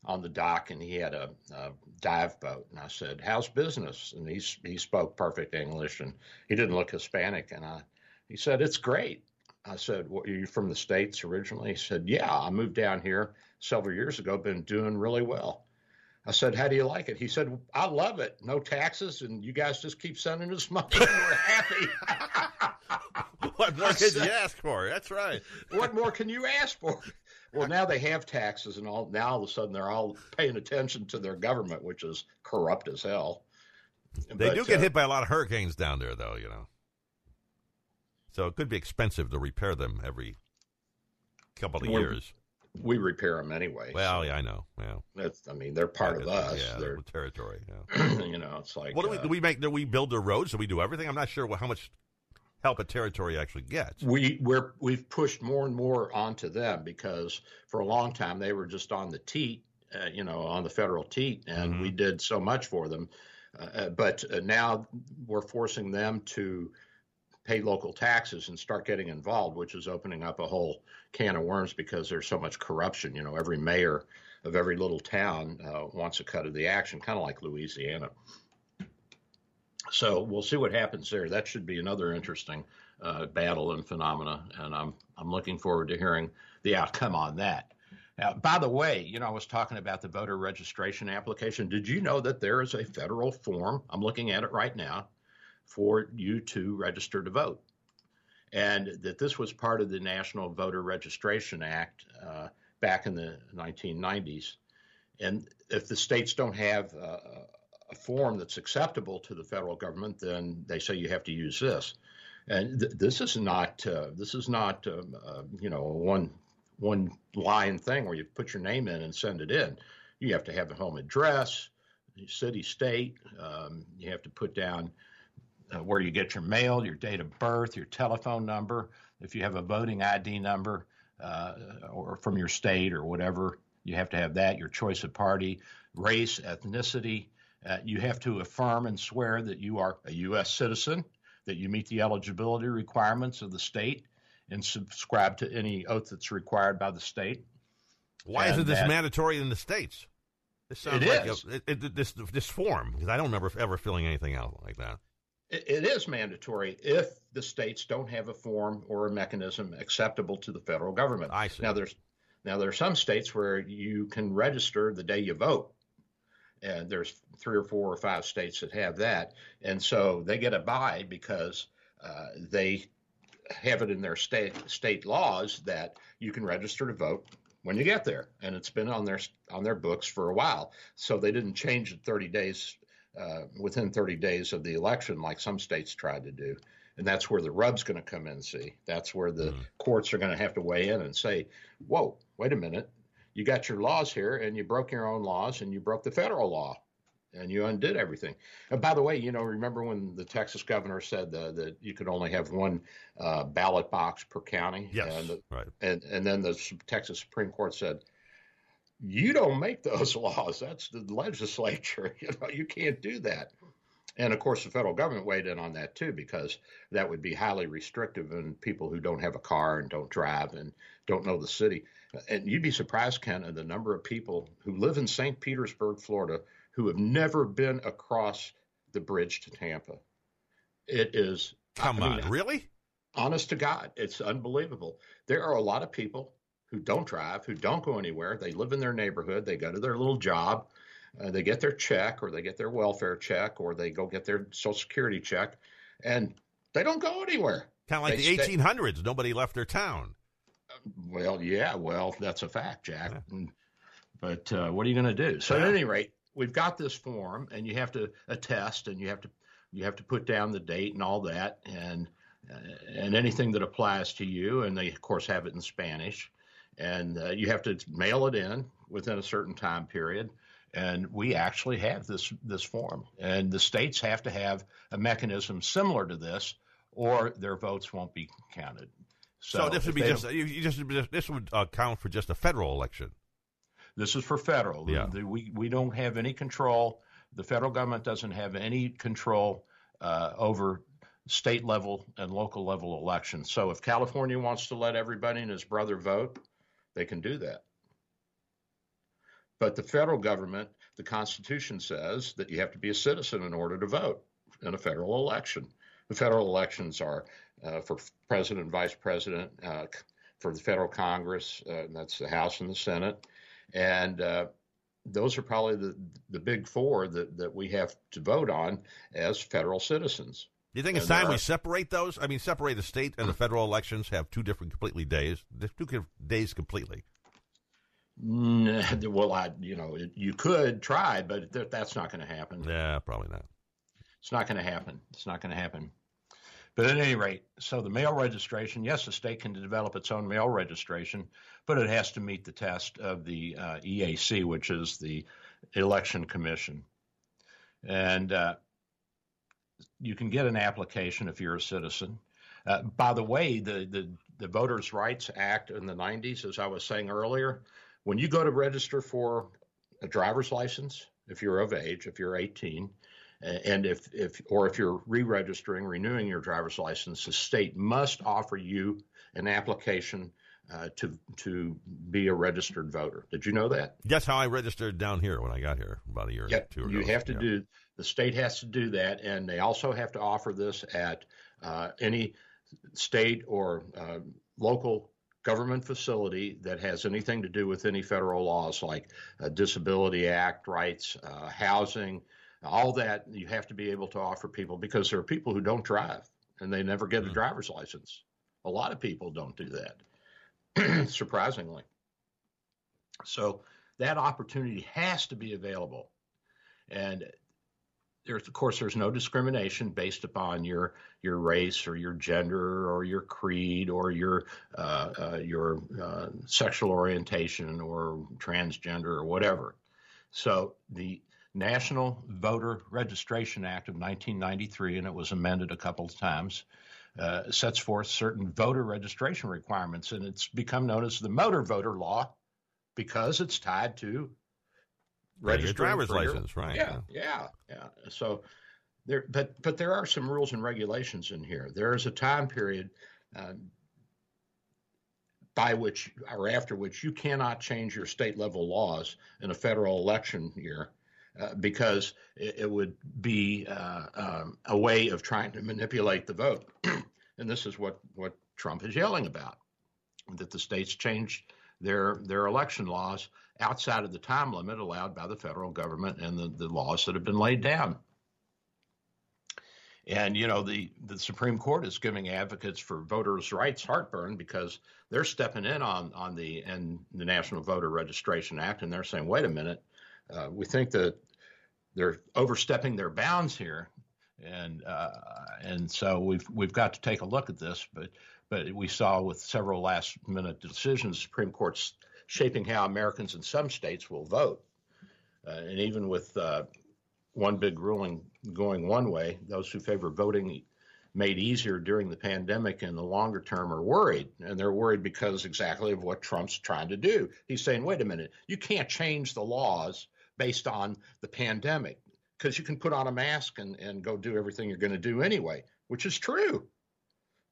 on the dock, and he had a, a dive boat. And I said, "How's business?" And he he spoke perfect English, and he didn't look Hispanic. And I, he said, "It's great." I said, "Well, are you from the States originally?" He said, "Yeah, I moved down here several years ago. Been doing really well." I said, "How do you like it?" He said, "I love it. No taxes, and you guys just keep sending us money, and we're happy." What more could you ask for? That's right. What more can you ask for? Well, now they have taxes and all. Now all of a sudden they're all paying attention to their government, which is corrupt as hell. They but, do get uh, hit by a lot of hurricanes down there, though, you know. So it could be expensive to repair them every couple of years. We repair them anyway. Well, so. yeah, I know. Yeah. That's, I mean, they're part yeah, of us. Yeah, they're territory. Yeah. You know, it's like. What do we uh, do? We make do we build their roads? Do we do everything? I'm not sure how much help a territory actually gets. We, we're, we've pushed more and more onto them, because for a long time they were just on the teat, uh, you know, on the federal teat, and mm-hmm. we did so much for them. Uh, but uh, now we're forcing them to pay local taxes and start getting involved, which is opening up a whole can of worms, because there's so much corruption. You know, every mayor of every little town uh, wants a cut of the action, kind of like Louisiana. So we'll see what happens there. That should be another interesting uh, battle and phenomena, and I'm I'm looking forward to hearing the outcome on that. Now, by the way, you know, I was talking about the voter registration application. Did you know that there is a federal form? I'm looking at it right now. for you to register to vote. And that this was part of the National Voter Registration Act uh, back in the nineteen nineties. And if the states don't have uh, a form that's acceptable to the federal government, then they say you have to use this. And th- this is not uh, this is not um, uh, you know one one line thing where you put your name in and send it in. You have to have a home address, city, state. Um, you have to put down uh, where you get your mail, your date of birth, your telephone number. If you have a voting I D number uh, or from your state or whatever, you have to have that. Your choice of party, race, ethnicity. Uh, you have to affirm and swear that you are a U S citizen, that you meet the eligibility requirements of the state, and subscribe to any oath that's required by the state. Why and isn't this that, mandatory in the states? This sounds it like is. A, it, it, this, this form, because I don't remember ever filling anything out like that. It, it is mandatory if the states don't have a form or a mechanism acceptable to the federal government. I see. Now, there's, now there are some states where you can register the day you vote. And there's three or four or five states that have that. And so they get a bye because uh, they have it in their state state laws that you can register to vote when you get there. And it's been on their on their books for a while. So they didn't change it thirty days, uh, within thirty days of the election like some states tried to do. And that's where the rub's going to come in, see. That's where the mm-hmm. courts are going to have to weigh in and say, whoa, wait a minute. You got your laws here, and you broke your own laws, and you broke the federal law, and you undid everything. And by the way, you know, remember when the Texas governor said the, that you could only have one uh, ballot box per county? Yes, and the, right. And, and then the Texas Supreme Court said, you don't make those laws. That's the legislature. You know, you can't do that. And, of course, the federal government weighed in on that, too, because that would be highly restrictive in people who don't have a car and don't drive and don't know the city. And you'd be surprised, Ken, at the number of people who live in Saint Petersburg, Florida, who have never been across the bridge to Tampa. It is. Come on, I mean, really? Honest to God, it's unbelievable. There are a lot of people who don't drive, who don't go anywhere. They live in their neighborhood. They go to their little job. Uh, they get their check or they get their welfare check or they go get their Social Security check, and they don't go anywhere. Kind of like they the eighteen hundreds. Stay. Nobody left their town. Uh, well, yeah, well, that's a fact, Jack. Yeah. But uh, what are you going to do? So yeah. At any rate, we've got this form, and you have to attest, and you have to you have to put down the date and all that, and uh, and anything that applies to you. And they, of course, have it in Spanish. And uh, you have to mail it in within a certain time period. And we actually have this this form, and the states have to have a mechanism similar to this, or their votes won't be counted. So, so this would be just, you just this would uh, count for just a federal election. This is for federal. Yeah. The, we we don't have any control. The federal government doesn't have any control uh, over state level and local level elections. So if California wants to let everybody and his brother vote, they can do that. But the federal government, the Constitution says that you have to be a citizen in order to vote in a federal election. The federal elections are uh, for president, vice president, uh, for the federal Congress, uh, and that's the House and the Senate. And uh, those are probably the, the big four that, that we have to vote on as federal citizens. Do you think it's and time are, we separate those? I mean, separate the state and the federal elections, have two different completely days, two days completely. Well, I, you know, you could try, but th- that's not going to happen. Yeah, probably not. It's not going to happen. It's not going to happen. But at any rate, so the mail registration, yes, the state can develop its own mail registration, but it has to meet the test of the uh, E A C, which is the Election Commission. And uh, you can get an application if you're a citizen. Uh, by the way, the, the, the Voters' Rights Act in the nineties, as I was saying earlier, when you go to register for a driver's license, if you're of age, if you're eighteen, and if, if or if you're re-registering, renewing your driver's license, the state must offer you an application uh, to to be a registered voter. Did you know that? That's how I registered down here when I got here about a year yep. or two ago. You have to yeah. do the state has to do that, and they also have to offer this at uh, any state or uh, local government facility that has anything to do with any federal laws like uh, Disability Act rights, uh, housing, all that you have to be able to offer people, because there are people who don't drive and they never get a driver's license. A lot of people don't do that, surprisingly. So that opportunity has to be available. And there's, of course, there's no discrimination based upon your your race or your gender or your creed or your uh, uh, your uh, sexual orientation or transgender or whatever. So the National Voter Registration Act of nineteen ninety-three, and it was amended a couple of times, uh, sets forth certain voter registration requirements, and it's become known as the Motor Voter Law because it's tied to registered driver's license, right? Yeah, yeah, yeah. So there, but but there are some rules and regulations in here. There is a time period uh, by which or after which you cannot change your state level laws in a federal election year, uh, because it, it would be uh, um, a way of trying to manipulate the vote. And this is what what Trump is yelling about, that the states change their their election laws outside of the time limit allowed by the federal government and the, the laws that have been laid down. And, you know, the, the Supreme Court is giving advocates for voters' rights heartburn because they're stepping in on, on the and the National Voter Registration Act, and they're saying, wait a minute, uh, we think that they're overstepping their bounds here. And uh, and so we've we've got to take a look at this. But but we saw with several last-minute decisions, the Supreme Court's shaping how Americans in some states will vote. Uh, and even with uh, one big ruling going one way, those who favor voting made easier during the pandemic and the longer term are worried. And they're worried because exactly of what Trump's trying to do. He's saying, wait a minute, you can't change the laws based on the pandemic because you can put on a mask and, and go do everything you're going to do anyway, which is true.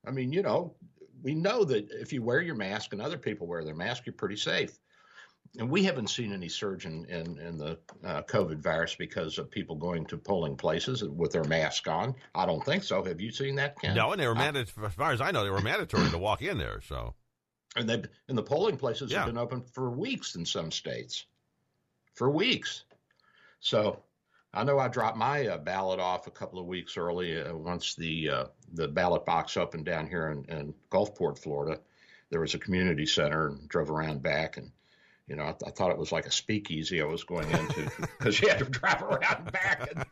I mean, you know, we know that if you wear your mask and other people wear their mask, you're pretty safe. And we haven't seen any surge in, in, in the uh, COVID virus because of people going to polling places with their mask on. I don't think so. Have you seen that, Ken? No, and they were mandatory, as far as I know, they were mandatory to walk in there. So, and they and the polling places yeah. have been open for weeks in some states, for weeks. So I know I dropped my uh, ballot off a couple of weeks early. Uh, once the uh, the ballot box opened down here in, in Gulfport, Florida, there was a community center, and drove around back, and you know I, th- I thought it was like a speakeasy I was going into because you had to drive around back and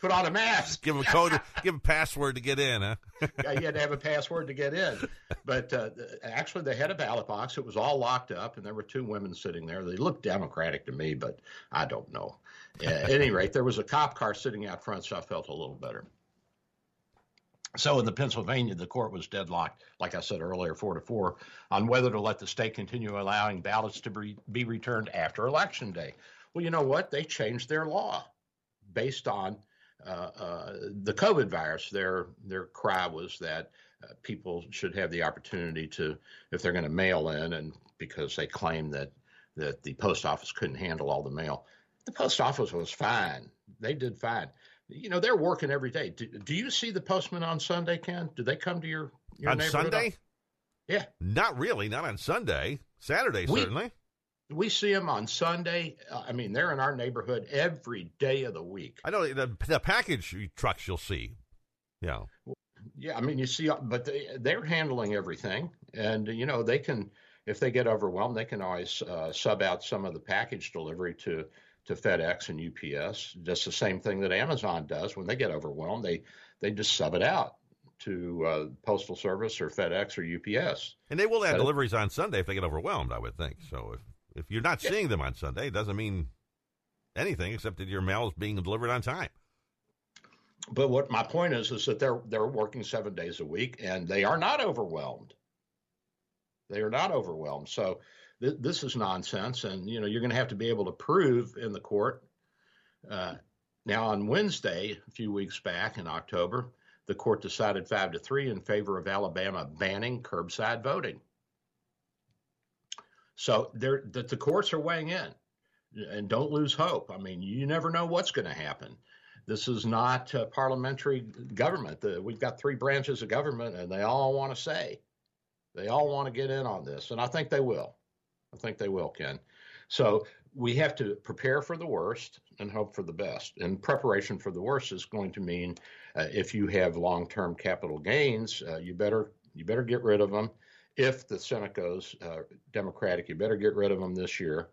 put on a mask. Give them a code, give them a password to get in, huh? Yeah, you had to have a password to get in. But uh, actually, they had a ballot box. It was all locked up, and there were two women sitting there. They looked Democratic to me, but I don't know. At any rate, there was a cop car sitting out front, so I felt a little better. So in the Pennsylvania, the court was deadlocked, like I said earlier, four to four, on whether to let the state continue allowing ballots to be, be returned after Election Day. Well, you know what? They changed their law based on uh, uh, the COVID virus. Their their cry was that uh, people should have the opportunity to, if they're going to mail in, and because they claimed that, that the post office couldn't handle all the mail. The post office was fine. They did fine. You know, they're working every day. Do, do you see the postman on Sunday, Ken? Do they come to your, your on neighborhood? On Sunday? Yeah. Not really. Not on Sunday. Saturday, we, certainly. We see them on Sunday. Uh, I mean, they're in our neighborhood every day of the week. I know. The, the package trucks you'll see. Yeah. Yeah, I mean, you see, but they, they're handling everything. And, you know, they can, if they get overwhelmed, they can always uh, sub out some of the package delivery to to FedEx and U P S, just the same thing that Amazon does. When they get overwhelmed, they, they just sub it out to uh, Postal Service or FedEx or U P S. And they will have but deliveries on Sunday if they get overwhelmed, I would think. So if, if you're not yeah. seeing them on Sunday, it doesn't mean anything except that your mail is being delivered on time. But what my point is, is that they're they're working seven days a week, and they are not overwhelmed. They are not overwhelmed. So this is nonsense, and, you know, you're going to have to be able to prove in the court. Uh, now, on Wednesday, a few weeks back in October, the court decided five to three in favor of Alabama banning curbside voting. So there, the, the courts are weighing in, and don't lose hope. I mean, you never know what's going to happen. This is not uh, parliamentary government. The, we've got three branches of government, and they all want to say. They all want to get in on this, and I think they will. I think they will, Ken. So we have to prepare for the worst and hope for the best. And preparation for the worst is going to mean uh, if you have long-term capital gains, uh, you better you better get rid of them. If the Senate goes uh, Democratic, you better get rid of them this year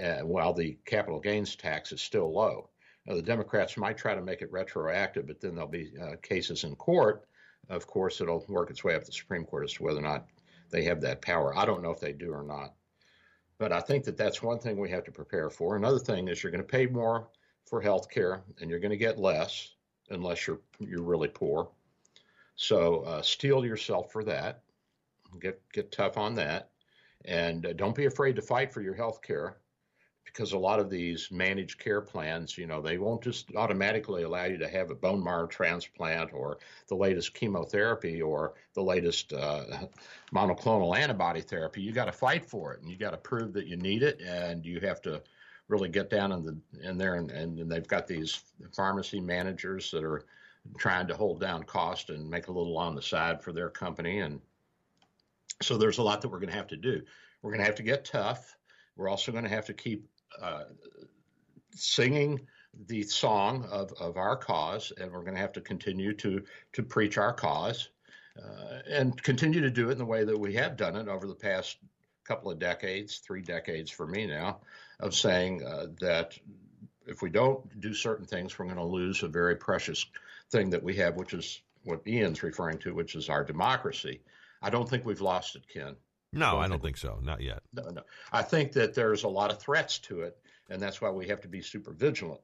uh, while the capital gains tax is still low. Now, the Democrats might try to make it retroactive, but then there'll be uh, cases in court. Of course, it'll work its way up to the Supreme Court as to whether or not they have that power. I don't know if they do or not. But I think that that's one thing we have to prepare for. Another thing is you're going to pay more for health care, and you're going to get less unless you're you're really poor. So uh, steel yourself for that. Get get tough on that. And uh, don't be afraid to fight for your health care, because a lot of these managed care plans, you know, they won't just automatically allow you to have a bone marrow transplant or the latest chemotherapy or the latest uh, monoclonal antibody therapy. You got to fight for it, and you got to prove that you need it, and you have to really get down in the in there. And, and, and they've got these pharmacy managers that are trying to hold down cost and make a little on the side for their company. And so there's a lot that we're going to have to do. We're going to have to get tough. We're also going to have to keep uh, singing the song of, of our cause, and we're going to have to continue to, to preach our cause uh, and continue to do it in the way that we have done it over the past couple of decades, three decades for me now, of saying uh, that if we don't do certain things, we're going to lose a very precious thing that we have, which is what Ian's referring to, which is our democracy. I don't think we've lost it, Ken. No, I don't think so. Not yet. No, no. I think that there's a lot of threats to it, and that's why we have to be super vigilant.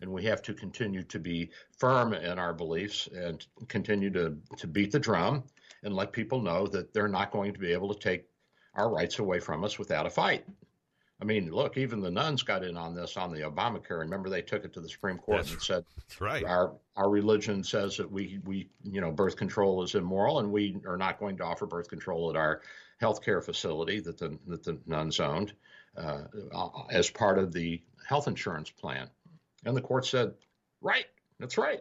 And we have to continue to be firm in our beliefs and continue to, to beat the drum and let people know that they're not going to be able to take our rights away from us without a fight. I mean, look, even the nuns got in on this on the Obamacare. Remember, they took it to the Supreme Court that's, and said, that's right. Our our religion says that we, we, you know, birth control is immoral, and we are not going to offer birth control at our healthcare facility that the that the nuns owned uh, as part of the health insurance plan. And the court said, right, that's right.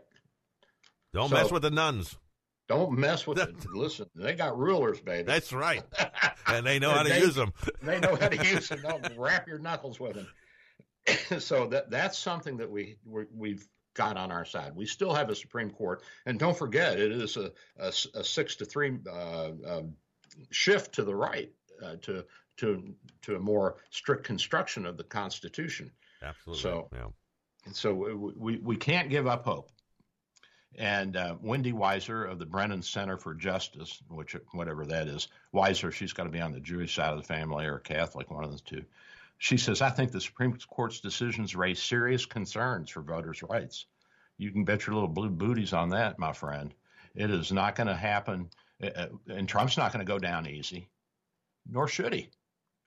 Don't so, mess with the nuns. Don't mess with it. Listen, they got rulers, baby. That's right. And they know and how to they, use them. They know how to use them. Don't wrap your knuckles with them. So that that's something that we, we, we've got on our side. We still have a Supreme Court. And don't forget, it is a, a, a six to three uh, uh, shift to the right uh, to, to, to a more strict construction of the Constitution. Absolutely. So, yeah. so we, we, we can't give up hope. And uh, Wendy Weiser of the Brennan Center for Justice, which whatever that is, Weiser, she's got to be on the Jewish side of the family or Catholic, one of the two. She says, I think the Supreme Court's decisions raise serious concerns for voters' rights. You can bet your little blue booties on that, my friend. It is not going to happen. And Trump's not going to go down easy, nor should he.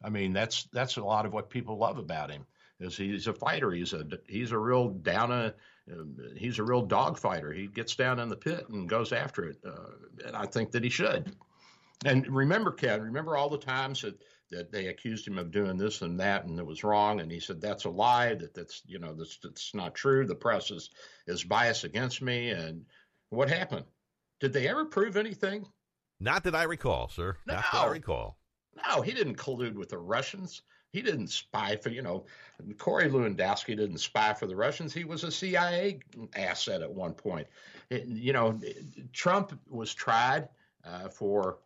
I mean, that's that's a lot of what people love about him. Is he's a fighter. He's a he's a real down a he's a real dog fighter. He gets down in the pit and goes after it, uh, and I think that he should. And remember, Ken, remember all the times that, that they accused him of doing this and that, and it was wrong, and he said that's a lie. That that's you know that's that's not true. The press is is biased against me. And what happened? Did they ever prove anything? Not that I recall, sir. No. Not that I recall. No, he didn't collude with the Russians. He didn't spy for, you know, Corey Lewandowski didn't spy for the Russians. He was a C I A asset at one point. It, you know, Trump was tried uh, for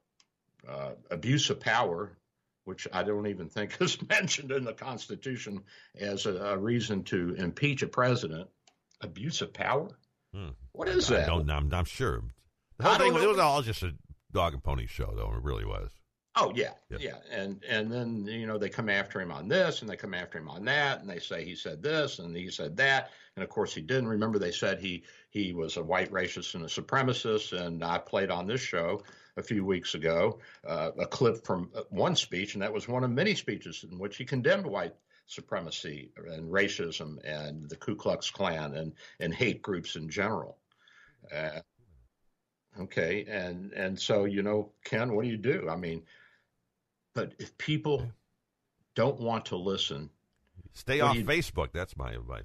uh, abuse of power, which I don't even think is mentioned in the Constitution as a, a reason to impeach a president. Abuse of power? Hmm. What is I, that? I don't, I'm, I'm sure. The whole thing, it was all just a dog and pony show, though. It really was. Oh, yeah, yep. yeah. And and then, you know, they come after him on this and they come after him on that. And they say he said this and he said that. And, of course, he didn't. Remember, they said he he was a white racist and a supremacist. And I played on this show a few weeks ago uh, a clip from one speech. And that was one of many speeches in which he condemned white supremacy and racism and the Ku Klux Klan and, and hate groups in general. Uh, okay. And, and so, you know, Ken, what do you do? I mean, but if people don't want to listen, stay off you, Facebook. That's my advice.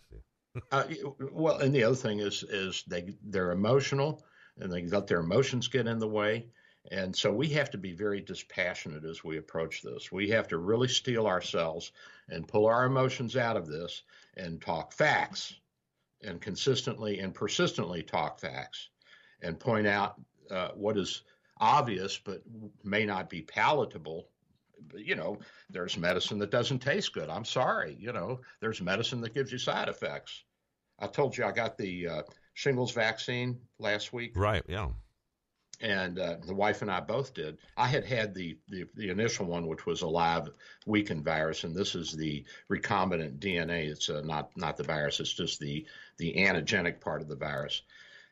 uh, well, and the other thing is, is they they're emotional and they let their emotions get in the way, And so we have to be very dispassionate as we approach this. We have to really steel ourselves and pull our emotions out of this and talk facts, and consistently and persistently talk facts, and point out uh, what is obvious but may not be palatable. You know, there's medicine that doesn't taste good. I'm sorry. You know, there's medicine that gives you side effects. I told you I got the uh, shingles vaccine last week. Right. Yeah. And uh, the wife and I both did. I had had the, the, the initial one, which was a live weakened virus, and this is the recombinant D N A. It's uh, not not the virus. It's just the, the antigenic part of the virus.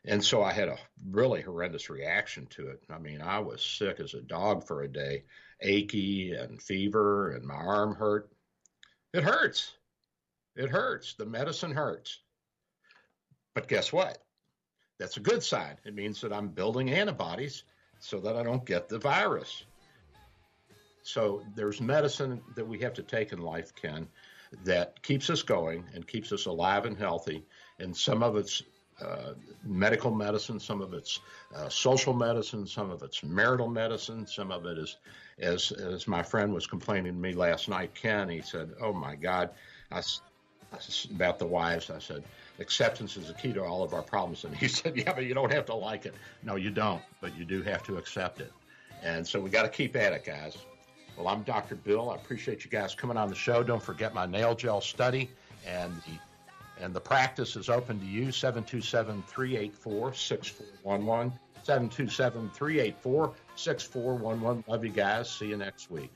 And so I had a really horrendous reaction to it. I mean, I was sick as a dog for a day, achy and fever, and my arm hurt. It hurts. It hurts. The medicine hurts. But guess what? That's a good sign. It means that I'm building antibodies so that I don't get the virus. So there's medicine that we have to take in life, Ken, that keeps us going and keeps us alive and healthy. And some of it's uh, medical medicine, some of it's uh, social medicine, some of it's marital medicine, some of it is, as as my friend was complaining to me last night, Ken, he said, oh my God, I about the wives, I said, acceptance is the key to all of our problems. And he said, yeah, but you don't have to like it. No, you don't, but you do have to accept it. And so we got to keep at it, guys. Well, I'm Doctor Bill. I appreciate you guys coming on the show. Don't forget my nail gel study, and the, and the practice is open to you, seven two seven, three eight four, six four one one, seven two seven, three eight four, six four one one. Love you guys. See you next week.